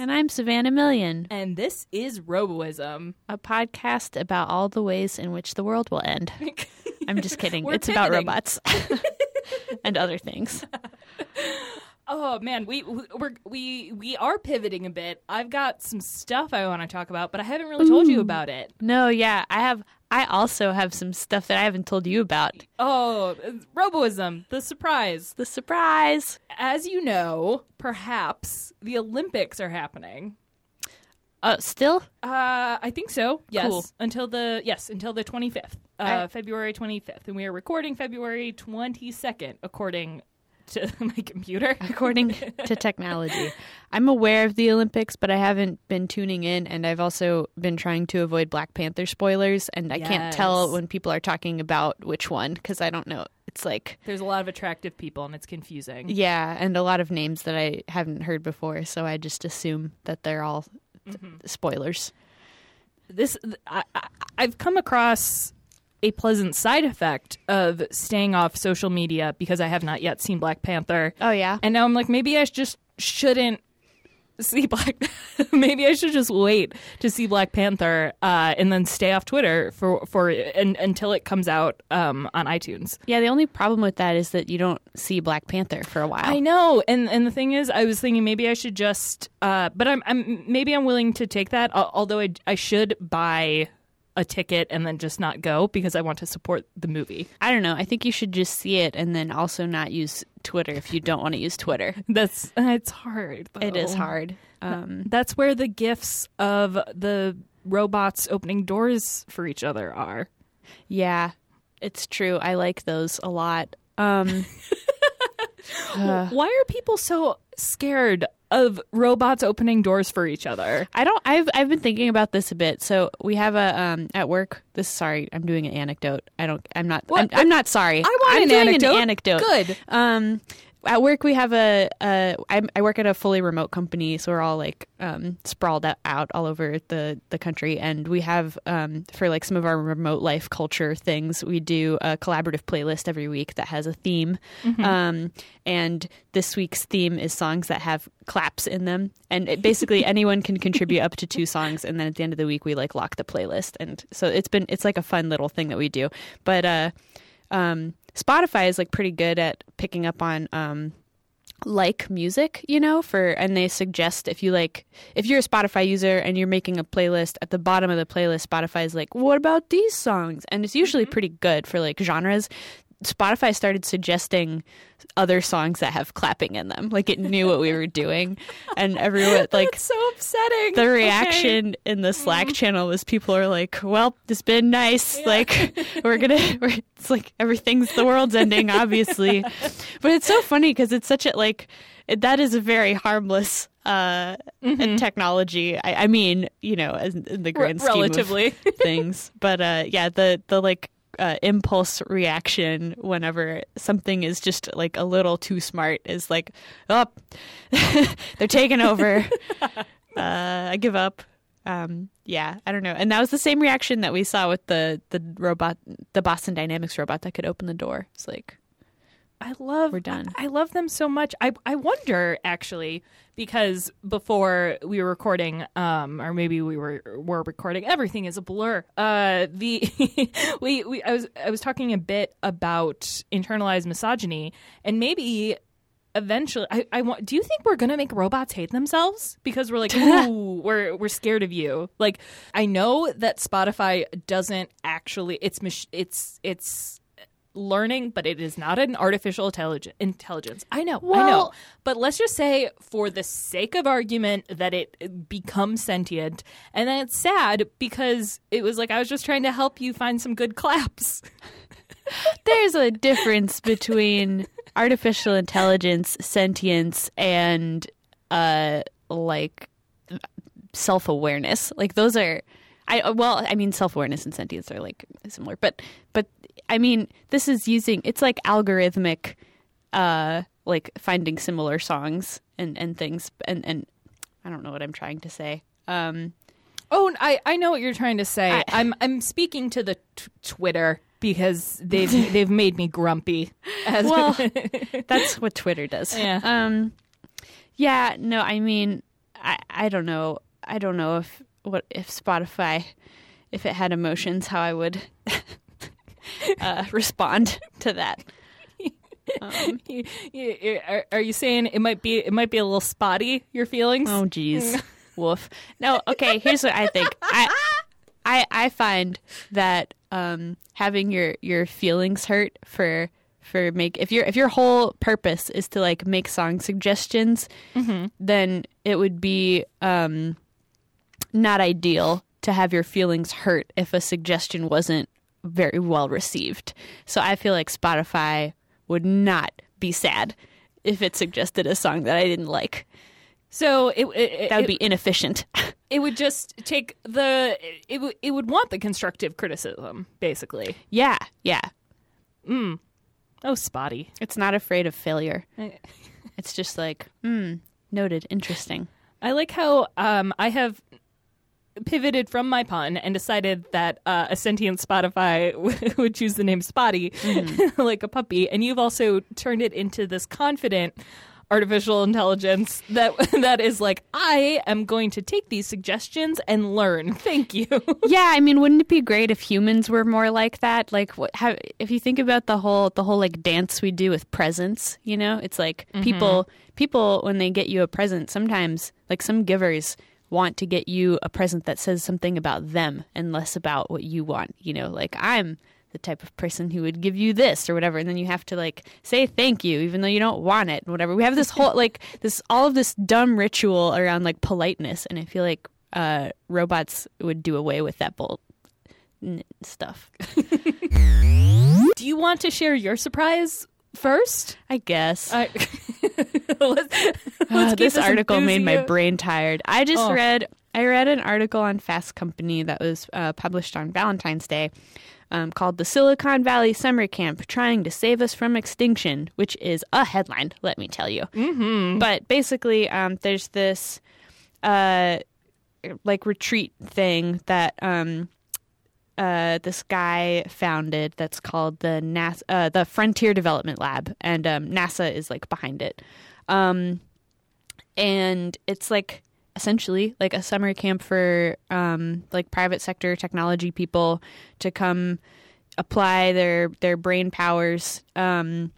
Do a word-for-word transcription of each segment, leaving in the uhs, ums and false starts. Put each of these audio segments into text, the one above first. And I'm Savannah Million. And this is Roboism, a podcast about all the ways in which the world will end. I'm just kidding. It's pivoting. About robots and other things. Oh, man, we, we, we're, we, we are pivoting a bit. I've got some stuff I want to talk about, but I haven't really Ooh. told you about it. No, yeah, I have. I also have some stuff that I haven't told you about. Oh, Roboism, the surprise. The surprise. As you know, perhaps the Olympics are happening. Uh, still? Uh, I think so, yes. Cool. Until the, yes, until the twenty-fifth, uh, I... February twenty-fifth. And we are recording February twenty-second, according to my computer. According to technology. I'm aware of the Olympics, but I haven't been tuning in, and I've also been trying to avoid Black Panther spoilers, and I yes. can't tell when people are talking about which one, because I don't know. It's like... There's a lot of attractive people, and it's confusing. Yeah, and a lot of names that I haven't heard before, so I just assume that they're all mm-hmm. th- spoilers. This I, I, I've come across... a pleasant side effect of staying off social media because I have not yet seen Black Panther. Oh, yeah. And now I'm like, maybe I just shouldn't see Black Maybe I should just wait to see Black Panther uh, and then stay off Twitter for, for and, until it comes out um, on iTunes. Yeah, the only problem with that is that you don't see Black Panther for a while. I know. And and the thing is, I was thinking maybe I should just... Uh, but I'm, I'm maybe I'm willing to take that, although I, I should buy... a ticket and then just not go because I want to support the movie. I don't know. I think you should just see it and then also not use Twitter if you don't want to use Twitter. That's it's hard. Though. It is hard. Um, That's where the gifs of the robots opening doors for each other are. Yeah, it's true. I like those a lot. Um, uh, Why are people so scared of robots opening doors for each other? I don't. I've I've been thinking about this a bit. So we have a um at work. This sorry, I'm doing an anecdote. I don't. I'm not. I'm, I'm not sorry. I want I'm an, doing anecdote. an anecdote. Good. Um, at work we have a. a I, I work at a fully remote company, so we're all like um sprawled out all over the the country, and we have um for like some of our remote life culture things, we do a collaborative playlist every week that has a theme, mm-hmm. um and this week's theme is songs that have claps in them, and it basically anyone can contribute up to two songs, and then at the end of the week we like lock the playlist, and so it's been it's like a fun little thing that we do. But uh um Spotify is like pretty good at picking up on um like music, you know, for and they suggest if you like if you're a Spotify user and you're making a playlist, at the bottom of the playlist Spotify is like, what about these songs? And it's usually mm-hmm. pretty good for like genres. Spotify started suggesting other songs that have clapping in them. Like, it knew what we were doing. And everyone, like... That's so upsetting. The reaction okay. in the Slack mm. channel was people are like, well, it's been nice. Yeah. Like, we're gonna... We're, it's like, everything's... The world's ending, obviously. But it's so funny because it's such a, like... It, that is a very harmless... Uh, mm-hmm. technology. I, I mean, you know, in, in the grand R- scheme relatively. Of things. But, uh, yeah, the, the like... Uh, impulse reaction whenever something is just like a little too smart is like, oh, they're taking over. uh, I give up. Um, yeah, I don't know. And that was the same reaction that we saw with the, the robot, the Boston Dynamics robot that could open the door. It's like, I love, we're done. I, I love them so much. I I wonder actually, because before we were recording, um, or maybe we were were recording, everything is a blur. Uh, the we we I was I was talking a bit about internalized misogyny, and maybe eventually, I, I want. Do you think we're gonna make robots hate themselves because we're like, ooh, we're we're scared of you? Like, I know that Spotify doesn't actually. It's it's it's. learning, but it is not an artificial intelligence intelligence. I know well, I know but let's just say for the sake of argument that it becomes sentient, and then it's sad because it was like, I was just trying to help you find some good claps. There's a difference between artificial intelligence, sentience, and uh like self-awareness. Like, those are I well I mean self-awareness and sentience are like similar, but but I mean, this is using, it's like algorithmic, uh, like finding similar songs and, and things. And, and I don't know what I'm trying to say. Um, oh, I, I know what you're trying to say. I, I'm I'm speaking to the t- Twitter because they've they've made me grumpy. As well, that's what Twitter does. Yeah. Um, yeah. No, I mean, I, I don't know. I don't know if what if Spotify, if it had emotions, how I would uh, respond to that. Um, you, you, you, are, are you saying it might be it might be a little spotty, your feelings? Oh, geez. Woof. No, okay, here's what I think. I I, I find that um, having your, your feelings hurt for for make if your if your whole purpose is to like make song suggestions, mm-hmm. then it would be um, not ideal to have your feelings hurt if a suggestion wasn't very well received. So I feel like Spotify would not be sad if it suggested a song that I didn't like. So it, it that would it, be inefficient. It would just take the it it would want the constructive criticism, basically. Yeah, yeah. Mm. Oh, spotty. It's not afraid of failure. It's just like, hmm, noted, interesting. I like how um, I have pivoted from my pun and decided that uh, a sentient Spotify w- would choose the name Spotty, mm-hmm. like a puppy. And you've also turned it into this confident artificial intelligence that that is like, I am going to take these suggestions and learn. Thank you. Yeah, I mean, wouldn't it be great if humans were more like that? Like, what, how, if you think about the whole the whole like dance we do with presents, you know, it's like mm-hmm. people people when they get you a present, sometimes like some givers want to get you a present that says something about them and less about what you want. You know, like, I'm the type of person who would give you this or whatever. And then you have to like say thank you, even though you don't want it and whatever. We have this whole like this all of this dumb ritual around like politeness. And I feel like uh, robots would do away with that bull stuff. Do you want to share your surprise first? I guess. I- let's, let's uh, this, this article made my brain tired. I just oh. read I read an article on Fast Company that was uh, published on Valentine's Day um, called "The Silicon Valley Summer Camp Trying to Save Us from Extinction," which is a headline, let me tell you. Mm-hmm. But basically, um, there's this uh, like retreat thing that um, uh, this guy founded that's called the NASA, uh, the Frontier Development Lab, and um, NASA is like behind it. Um, and it's like essentially like a summer camp for, um, like private sector technology people to come apply their, their brain powers, um,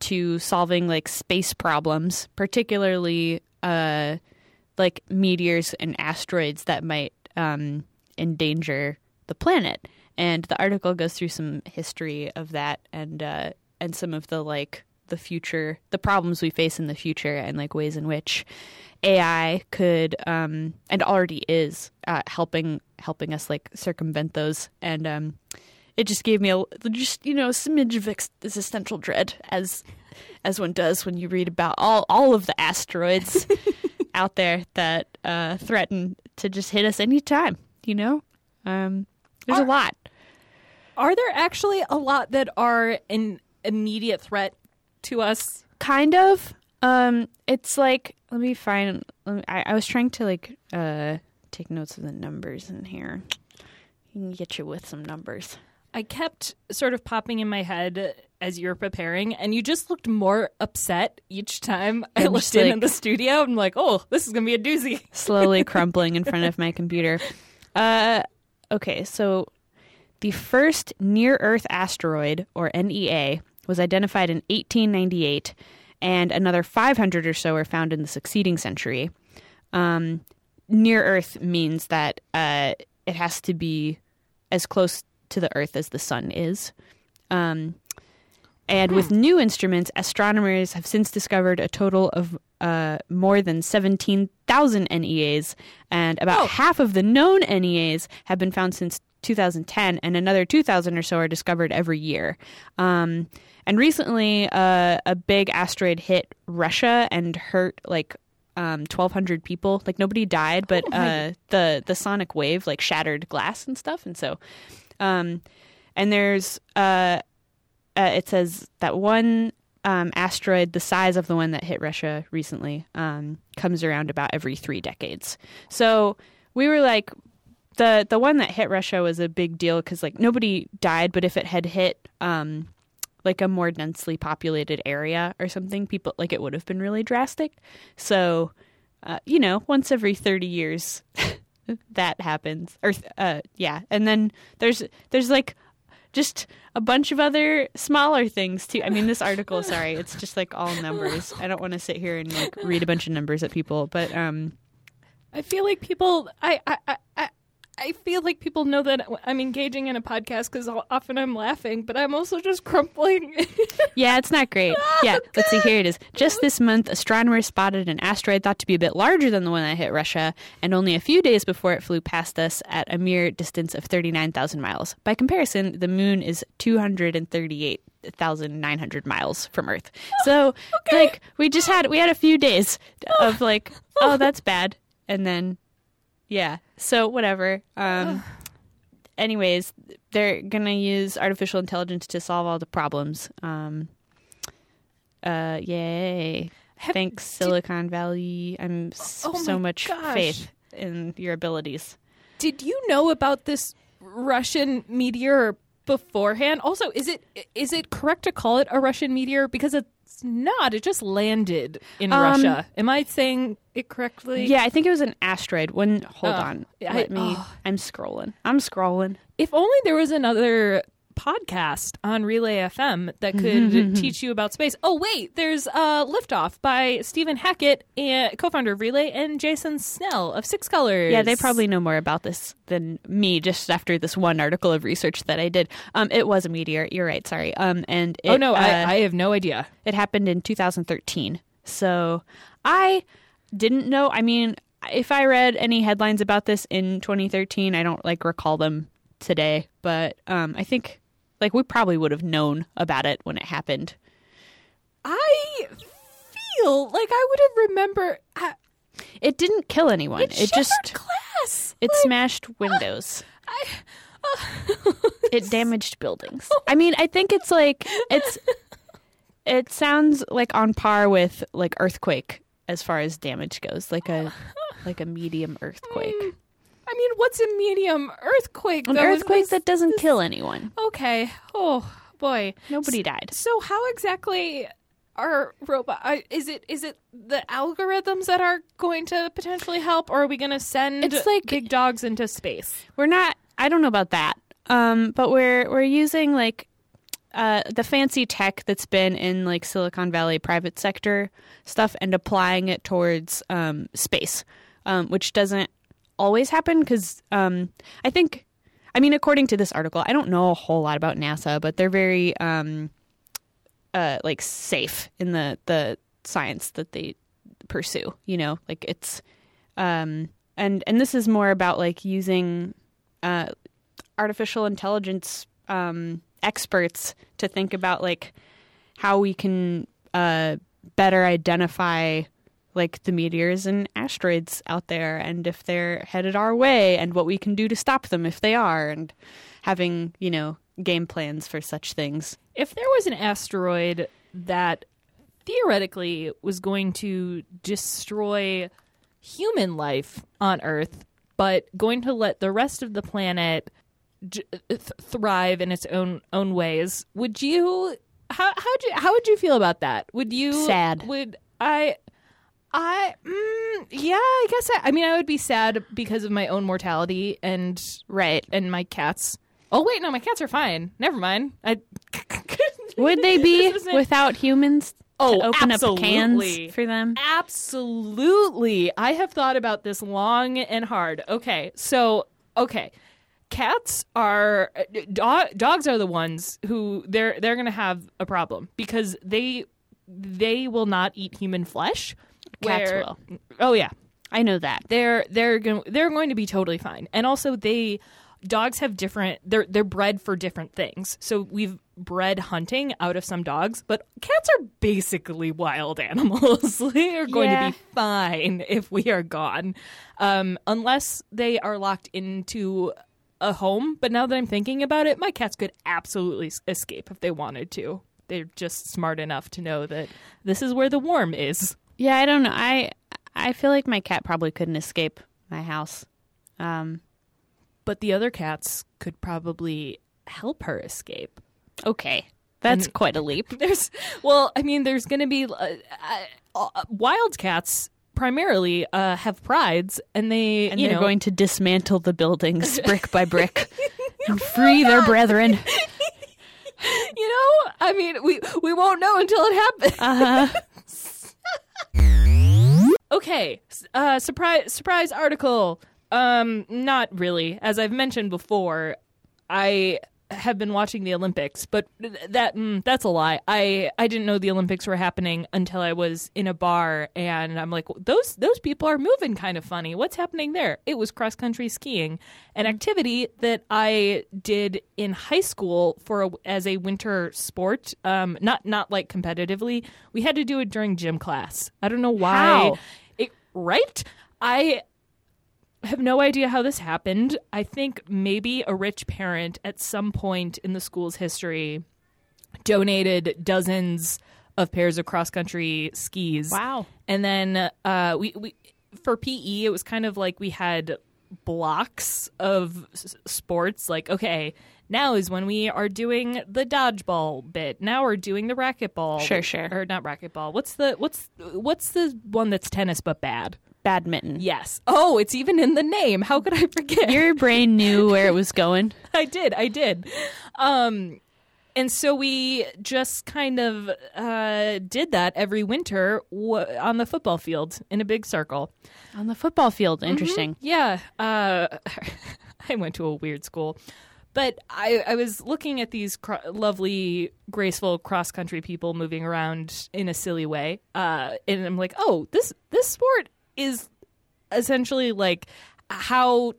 to solving like space problems, particularly, uh, like meteors and asteroids that might, um, endanger the planet. And the article goes through some history of that and, uh, and some of the like, the future, the problems we face in the future, and like ways in which A I could um, and already is uh, helping helping us like circumvent those. And um, it just gave me a just you know a smidge of existential dread, as as one does when you read about all all of the asteroids out there that uh, threaten to just hit us anytime. You know, um, there's are, a lot. Are there actually a lot that are an immediate threat to us? Kind of. Um, it's like, let me find, let me, I, I was trying to like uh, take notes of the numbers in here. You can get you with some numbers. I kept sort of popping in my head as you were preparing, and you just looked more upset each time I'm I looked in, like, in the studio. I'm like, oh, this is going to be a doozy. Slowly crumpling in front of my computer. Uh, okay, so the first near-Earth asteroid, or N E A, was identified in eighteen ninety-eight, and another five hundred or so were found in the succeeding century. Um, near Earth means that uh, it has to be as close to the Earth as the sun is. Um, and hmm. with new instruments, astronomers have since discovered a total of uh, more than seventeen thousand N E As, and about oh. half of the known N E As have been found since two thousand ten, and another two thousand or so are discovered every year. Um, and recently, uh, a big asteroid hit Russia and hurt like um, twelve hundred people. Like nobody died, but oh uh, the the sonic wave like shattered glass and stuff. And so, um, and there's uh, uh, it says that one um, asteroid, the size of the one that hit Russia recently, um, comes around about every three decades. So we were like. The the one that hit Russia was a big deal because, like, nobody died, but if it had hit, um, like, a more densely populated area or something, people, like, it would have been really drastic. So uh, you know, once every thirty years that happens. Or uh, yeah, and then there's there's like just a bunch of other smaller things too. I mean, this article, sorry, it's just like all numbers. I don't want to sit here and like read a bunch of numbers at people, but um, I feel like people, I I I. I feel like people know that I'm engaging in a podcast because often I'm laughing, but I'm also just crumpling. Yeah, it's not great. Oh, yeah, God. Let's see. Here it is. Just this month, astronomers spotted an asteroid thought to be a bit larger than the one that hit Russia, and only a few days before it flew past us at a mere distance of thirty-nine thousand miles. By comparison, the moon is two hundred thirty-eight thousand nine hundred miles from Earth. So, oh, okay. like, we just had we had a few days of like, oh, that's bad, and then. Yeah, so whatever. Um, anyways, they're going to use artificial intelligence to solve all the problems. Um, uh, yay. Have, Thanks, Silicon did, Valley. I'm oh so much gosh. faith in your abilities. Did you know about this Russian meteor beforehand? Also, is it is it correct to call it a Russian meteor? Because it's not. It just landed in um, Russia. Am I saying... it correctly? Yeah, I think it was an asteroid. When hold oh, on, let I, me. Oh. I'm scrolling. I'm scrolling. If only there was another podcast on Relay F M that could mm-hmm. teach you about space. Oh wait, there's uh, Liftoff by Stephen Hackett, and co-founder of Relay, and Jason Snell of Six Colors. Yeah, they probably know more about this than me. Just after this one article of research that I did, um, it was a meteor. You're right. Sorry. Um, and it, oh no, uh, I, I have no idea. It happened in two thousand thirteen. So I. Didn't know. I mean, if I read any headlines about this in twenty thirteen, I don't like recall them today, but um, I think like we probably would have known about it when it happened. I feel like I would have remembered. I, it didn't kill anyone. It, it just glass. It like, smashed windows. Uh, I, uh, it damaged buildings. I mean, I think it's like it's. It sounds like on par with like earthquake. As far as damage goes, like a like a medium earthquake. Mm, I mean, what's a medium earthquake? An earthquake this, that doesn't this... kill anyone. Okay. Oh boy, nobody S- died. So how exactly are robot? Uh, is it is it the algorithms that are going to potentially help, or are we going to send it's like, big dogs into space? We're not. I don't know about that. Um, but we're we're using like. Uh, the fancy tech that's been in like Silicon Valley private sector stuff and applying it towards um, space, um, which doesn't always happen because um, I think, I mean, according to this article, I don't know a whole lot about NASA, but they're very um, uh, like safe in the, the science that they pursue, you know, like it's um, and and this is more about like using uh, artificial intelligence um experts to think about like how we can uh, better identify like the meteors and asteroids out there and if they're headed our way and what we can do to stop them if they are and having, you know, game plans for such things. If there was an asteroid that theoretically was going to destroy human life on Earth but going to let the rest of the planet thrive in its own own ways, would you how how'd you how would you feel about that? Would you sad would I I mm, yeah I guess I, I mean I would be sad because of my own mortality and right and my cats. Oh wait, no, my cats are fine, never mind. I would they be without humans? Oh, to open absolutely. Up cans for them? Absolutely. I have thought about this long and hard. Okay, so okay cats are dog, dogs are the ones who they're they're going to have a problem because they they will not eat human flesh. Cats where, will. Oh yeah, I know that. They're they're going they're going to be totally fine. And also they dogs have different they're they're bred for different things. So we've bred hunting out of some dogs, but cats are basically wild animals. They are going yeah. to be fine if we are gone. Um, unless they are locked into a home, but now that I'm thinking about it, my cats could absolutely escape if they wanted to. They're just smart enough to know that this is where the warm is. Yeah, I don't know. I I feel like my cat probably couldn't escape my house. Um, but the other cats could probably help her escape. Okay. That's and quite a leap. There's well, I mean, there's going to be uh, uh, wild cats primarily uh, have prides, and they and you they're know, going to dismantle the buildings brick by brick and free their brethren. You know, I mean, we we won't know until it happens. Uh-huh. Okay, uh, surprise surprise article. Um, not really. As I've mentioned before, I have been watching the Olympics, but that mm, that's a lie. I, I didn't know the Olympics were happening until I was in a bar, and I'm like, those those people are moving kind of funny. What's happening there? It was cross-country skiing, an activity that I did in high school for a, as a winter sport, um, not, not like competitively. We had to do it during gym class. I don't know why. How? It, right? I... I have no idea how this happened. I think maybe a rich parent at some point in the school's history donated dozens of pairs of cross-country skis. Wow. And then uh, we, we for P E, it was kind of like we had blocks of s- sports. Like, okay, now is when we are doing the dodgeball bit. Now we're doing the racquetball. Sure, sure. Or not racquetball. What's the what's what's the one that's tennis but bad? Badminton. Yes. Oh, it's even in the name. How could I forget? Your brain knew where it was going. I did. I did. Um, and so we just kind of uh, did that every winter w- on the football field in a big circle. On the football field. Interesting. Mm-hmm. Yeah. Uh, I went to a weird school. But I, I was looking at these cro- lovely, graceful cross-country people moving around in a silly way. Uh, and I'm like, oh, this this sport is essentially like how,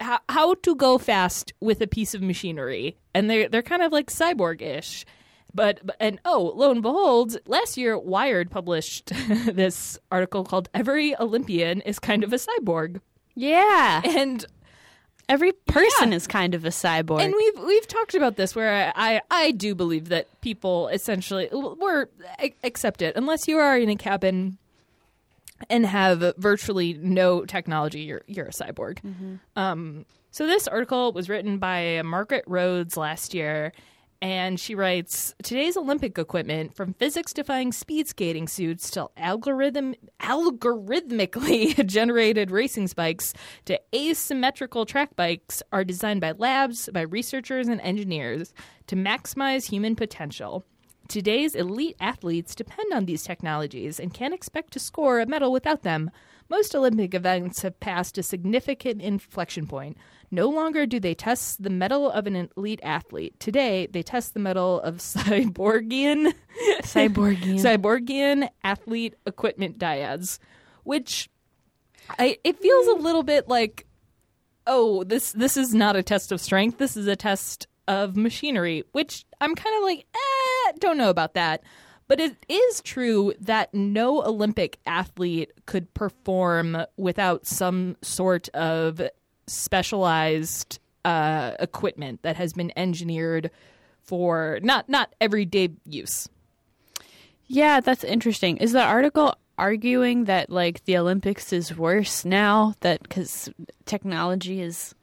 how how to go fast with a piece of machinery, and they're they're kind of like cyborg-ish, but and oh, lo and behold, last year Wired published this article called "Every Olympian is Kind of a Cyborg." Yeah, and every person yeah. is kind of a cyborg. And we've we've talked about this, where I, I, I do believe that people essentially were accept it unless you are in a cabin and have virtually no technology, you're you're a cyborg. Mm-hmm. Um, so this article was written by Margaret Rhodes last year, and she writes, today's Olympic equipment, from physics-defying speed skating suits to algorithm algorithmically generated racing spikes to asymmetrical track bikes, are designed by labs, by researchers and engineers to maximize human potential. Today's elite athletes depend on these technologies and can't expect to score a medal without them. Most Olympic events have passed a significant inflection point. No longer do they test the mettle of an elite athlete. Today, they test the mettle of cyborgian, cyborgian. cyborgian athlete equipment dyads, which I, it feels a little bit like, oh, this this is not a test of strength. This is a test of machinery, which I'm kind of like, eh, don't know about that. But it is true that no Olympic athlete could perform without some sort of specialized uh, equipment that has been engineered for not, not everyday use. Yeah, that's interesting. Is the article arguing that, like, the Olympics is worse now that because technology is...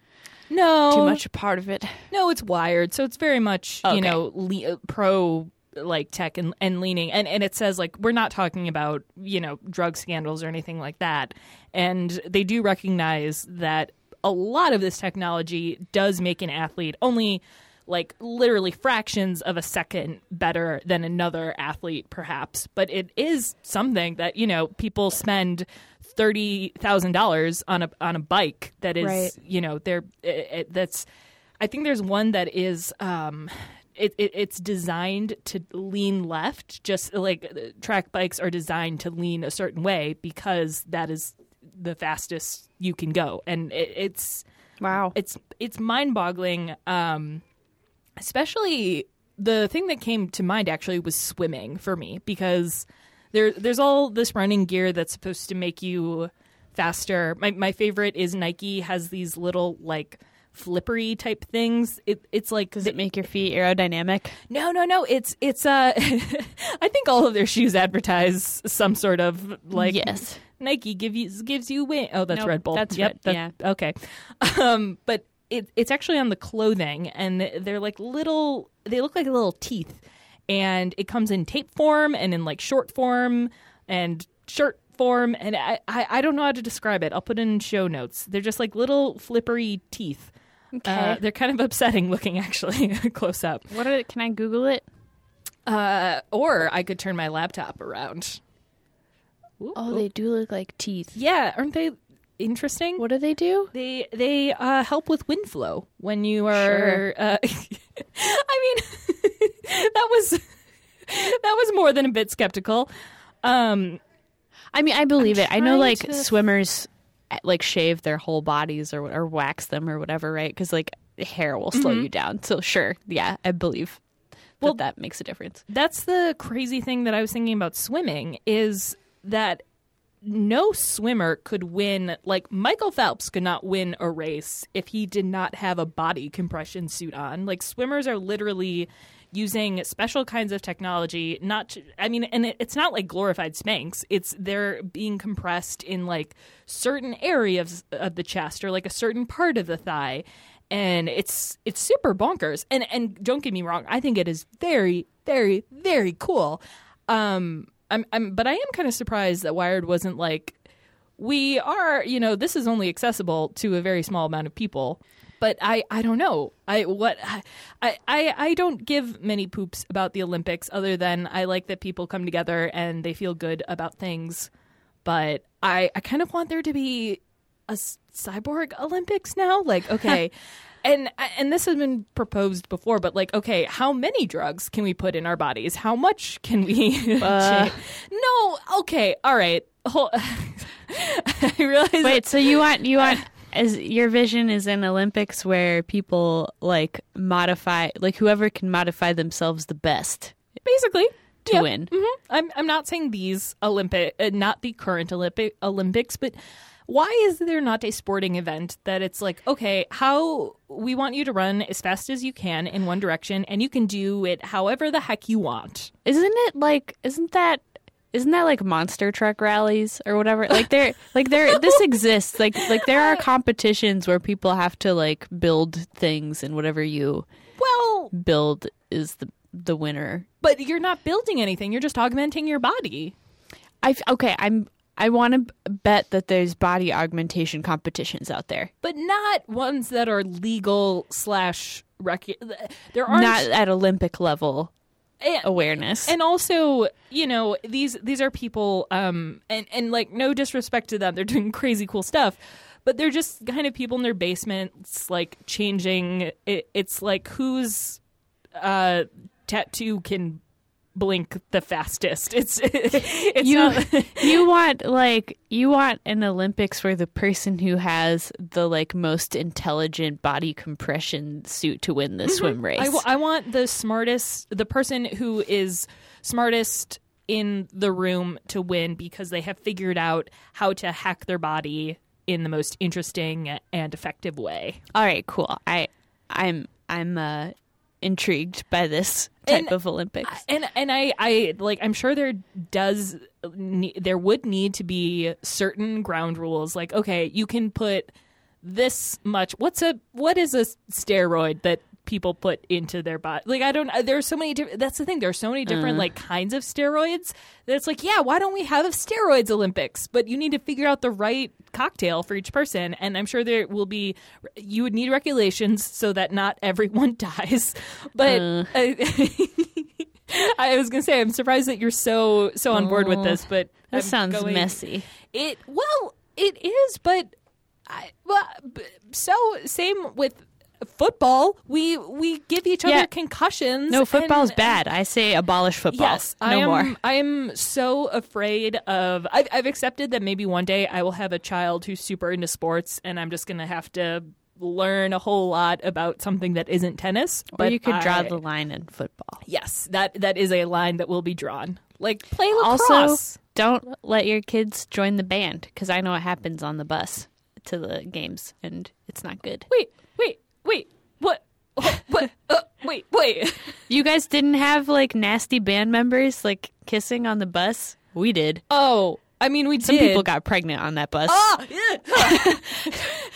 No. Too much a part of it. No, it's Wired. So it's very much, okay. you know, le- pro like tech and, and leaning. And, and it says, like, we're not talking about, you know, drug scandals or anything like that. And they do recognize that a lot of this technology does make an athlete only like literally fractions of a second better than another athlete, perhaps. But it is something that, you know, people spend thirty thousand dollars on a on a bike that is right. you know there that's I think there's one that is um it, it it's designed to lean left, just like track bikes are designed to lean a certain way because that is the fastest you can go, and it, it's wow it's it's mind-boggling, um especially the thing that came to mind actually was swimming for me, because There, there's all this running gear that's supposed to make you faster. My my favorite is Nike has these little, like, flippery type things. It, it's like... Does it make your feet aerodynamic? No, no, no. It's... it's. Uh, I think all of their shoes advertise some sort of, like... Yes. Nike give you, gives you... Win- oh, that's nope, Red Bull. That's yep, Red, that, yeah. Okay. Um, but it, it's actually on the clothing, and they're, like, little... They look like little teeth. And it comes in tape form and in, like, short form and shirt form, and I, I, I don't know how to describe it. I'll put it in show notes. They're just like little flippery teeth. Okay. Uh, they're kind of upsetting looking, actually, close up. What are, can I Google it? Uh, or I could turn my laptop around. Ooh, oh, ooh. They do look like teeth. Yeah, aren't they interesting? What do they do? They they uh, help with wind flow when you are... Sure. Uh, I mean, that was that was more than a bit skeptical. Um, I mean, I believe I'm it. I know, like, to... swimmers... like shave their whole bodies or or wax them or whatever, right? Because like hair will slow mm-hmm. you down. So sure, yeah, I believe well, that that makes a difference. That's the crazy thing that I was thinking about swimming is that no swimmer could win. Like Michael Phelps could not win a race if he did not have a body compression suit on. Like swimmers are literally using special kinds of technology. Not, to, I mean, and it, it's not like glorified Spanx. It's they're being compressed in like certain areas of the chest or like a certain part of the thigh, and it's it's super bonkers. And and don't get me wrong, I think it is very, very, very cool. Um, I'm, I'm, but I am kind of surprised that Wired wasn't like, we are, you know, this is only accessible to a very small amount of people. But I, I don't know. I what I, I I don't give many poops about the Olympics other than I like that people come together and they feel good about things. But I, I kind of want there to be a cyborg Olympics now. Like, okay. and and this has been proposed before, but like, okay, how many drugs can we put in our bodies? How much can we? Uh. No. Okay. All right. Hold- I realize. Wait. That- so you want you want. As your vision is an Olympics where people like modify, like whoever can modify themselves the best, basically to yeah. win. Mm-hmm. I'm I'm not saying these Olympic, uh, not the current Olympic Olympics, but why is there not a sporting event that it's like, okay, how we want you to run as fast as you can in one direction, and you can do it however the heck you want? Isn't it like? Isn't that? Isn't that like monster truck rallies or whatever? Like there, like there, this exists. Like, like there are competitions where people have to like build things, and whatever you well build is the the winner. But you're not building anything; you're just augmenting your body. I okay. I'm. I want to bet that there's body augmentation competitions out there, but not ones that are legal slash rec. There aren't not at Olympic level. And, awareness. And also, you know, these these are people, um, and, and like no disrespect to them, they're doing crazy cool stuff, but they're just kind of people in their basements, like changing. It, it's like whose uh, tattoo can blink the fastest. It's, it's you. Not... you want like you want an Olympics where the person who has the like most intelligent body compression suit to win the mm-hmm. swim race. I, w- I want the smartest, the person who is smartest in the room to win because they have figured out how to hack their body in the most interesting and effective way. All right, cool. I, I'm, I'm. Uh, intrigued by this type and, of Olympics. And and I, I like I'm sure there does there would need to be certain ground rules like okay, you can put this much what's a what is a steroid that people put into their body? Like I don't there's so many diff- that's the thing there's so many different uh. like kinds of steroids that it's like yeah, why don't we have a steroids Olympics? But you need to figure out the right cocktail for each person, and I'm sure there will be you would need regulations so that not everyone dies, but uh. I, I was gonna say I'm surprised that you're so so on board with this, but that I'm sounds going, messy it well it is but I well so same with football. We we give each other yeah. concussions. No, football's and, bad. I say abolish football. Yes, no I am, more. I am so afraid of. I've, I've accepted that maybe one day I will have a child who's super into sports, and I'm just gonna have to learn a whole lot about something that isn't tennis. Or but you could I, draw the line in football. Yes, that that is a line that will be drawn. Like play lacrosse. Also, don't let your kids join the band because I know it happens on the bus to the games, and it's not good. Wait, wait. Wait, what? Oh, what? Uh, wait, wait. You guys didn't have like nasty band members like kissing on the bus? We did. Oh, I mean, we did. Some people got pregnant on that bus. Oh, yeah.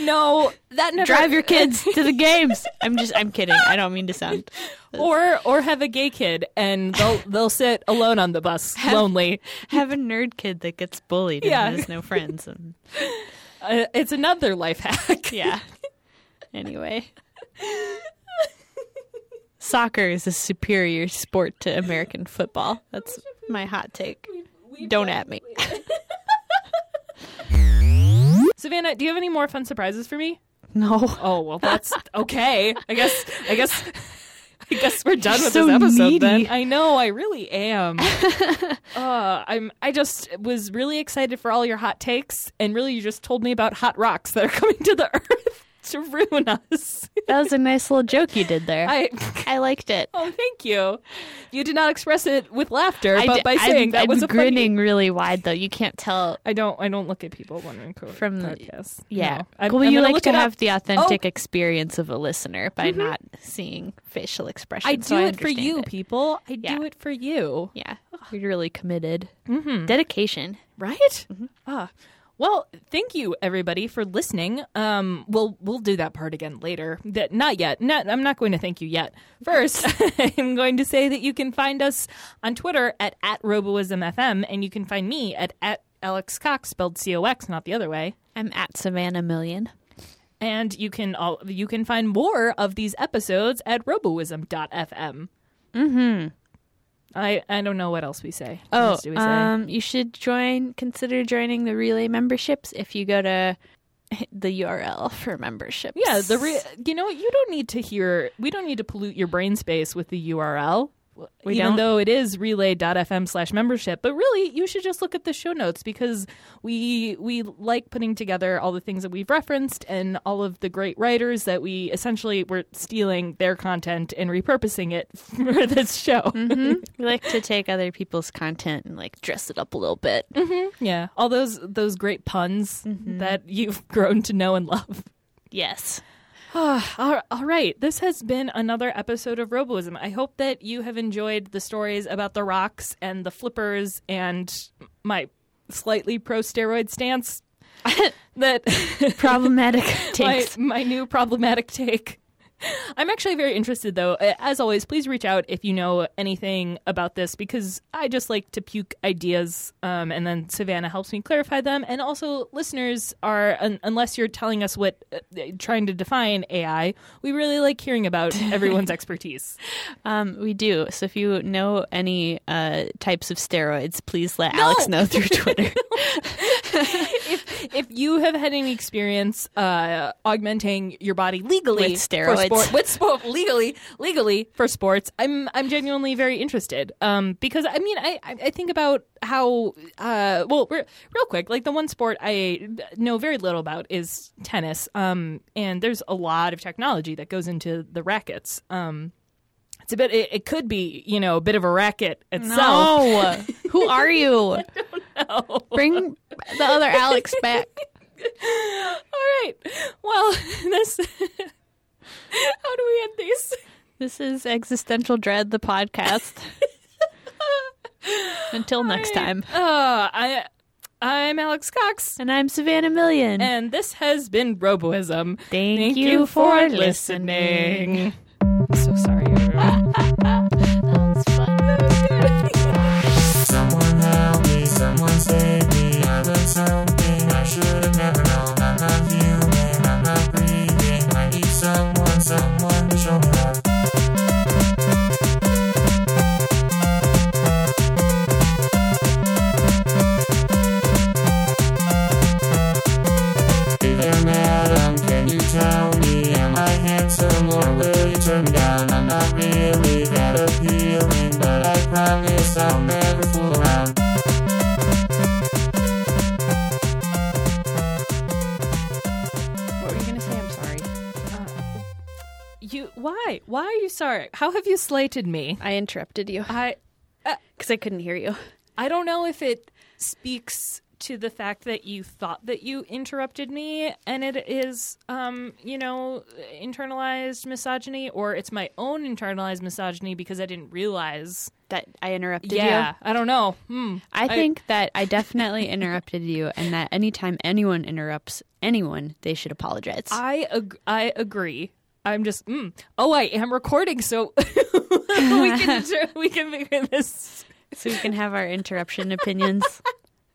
No, that never. Drive your kids to the games. I'm just, I'm kidding. I don't mean to sound. Or, or have a gay kid and they'll, they'll sit alone on the bus, have, lonely. Have a nerd kid that gets bullied yeah. and has no friends. And... Uh, it's another life hack. Yeah. Anyway. Soccer is a superior sport to American football. That's my hot take. We've Don't at me. Savannah, do you have any more fun surprises for me? No. Oh, well, that's okay. I guess I guess I guess we're done You're with so this episode needy. Then. I know, I really am. uh, I'm I just was really excited for all your hot takes, and really you just told me about hot rocks that are coming to the earth to ruin us. That was a nice little joke you did there. I I liked it. Oh, thank you. You did not express it with laughter, I but d- by saying I'm, that I'm was a grinning funny... really wide though. You can't tell. I don't. I don't look at people wondering from the podcast. Yeah. No. I'm, well, I'm you like to have the authentic oh. experience of a listener by mm-hmm. not seeing facial expressions. I do so it I for you, it. people. I yeah. do it for you. Yeah. You're really committed. Mm-hmm. Dedication, right? Mm-hmm. Ah. Well, thank you everybody for listening. Um, we'll we'll do that part again later. That not yet. Not I'm not going to thank you yet. First, I'm going to say that you can find us on Twitter at, at Roboism F M, and you can find me at, at Alex Cox, spelled C O X, not the other way. I'm at Savannah Million. And you can all you can find more of these episodes at roboism dot f m. Mm-hmm. I, I don't know what else we say. Oh, what do we say? Um, you should join. Consider joining the Relay memberships if you go to the U R L for memberships. Yeah, the re- you know you don't need to hear. We don't need to pollute your brain space with the U R L. We even don't. Though it is relay dot f m slash membership, but really you should just look at the show notes because we we like putting together all the things that we've referenced and all of the great writers that we essentially were stealing their content and repurposing it for this show. Mm-hmm. We like to take other people's content and like dress it up a little bit. Mm-hmm. Yeah, all those those great puns mm-hmm. that you've grown to know and love. Yes. Oh, all right. This has been another episode of Roboism. I hope that you have enjoyed the stories about the rocks and the flippers and my slightly pro-steroid stance. That problematic takes. My, my new problematic take. I'm actually very interested, though. As always, please reach out if you know anything about this, because I just like to puke ideas, um, and then Savannah helps me clarify them. And also, listeners are, un- unless you're telling us what, uh, trying to define A I, we really like hearing about everyone's expertise. Um, we do. So if you know any uh, types of steroids, please let no! Alex know through Twitter. if, if you have had any experience uh, augmenting your body legally with steroids, for sport, with sport, legally, legally for sports, I'm I'm genuinely very interested. Um, because I mean, I I think about how uh, well, re- real quick, like the one sport I know very little about is tennis. Um, and there's a lot of technology that goes into the rackets. Um. It's a bit. It, it could be, you know, a bit of a racket itself. No. Who are you? I don't know. Bring the other Alex back. All right. Well, this. How do we end these? This is Existential Dread, the podcast. Until All next right. time. Uh, I. I'm Alex Cox. And I'm Savannah Million. And this has been Roboism. Thank, Thank you, you for, for listening. listening. I'm so sorry. That was fun. That was good. Someone help me, someone save me. I learned something I should have never known. I'm not human, I'm not breathing. I need someone, someone to show me love. Hey there, madam, can you tell me? Am I handsome or will you turn me down? I'm not really appealing, but I promise I'll never fool around. What were you going to say? I'm sorry. Uh, you, why? Why are you sorry? How have you slighted me? I interrupted you. I, because uh, I couldn't hear you. I don't know if it speaks to the fact that you thought that you interrupted me, and it is, um, you know, internalized misogyny, or it's my own internalized misogyny because I didn't realize that I interrupted yeah, you. Yeah, I don't know. Hmm. I, I think that I definitely interrupted you, and that anytime anyone interrupts anyone, they should apologize. I ag- I agree. I'm just, mm. oh, I am recording, so we can inter- we can figure this. So we can have our interruption opinions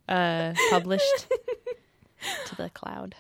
uh, published to the cloud.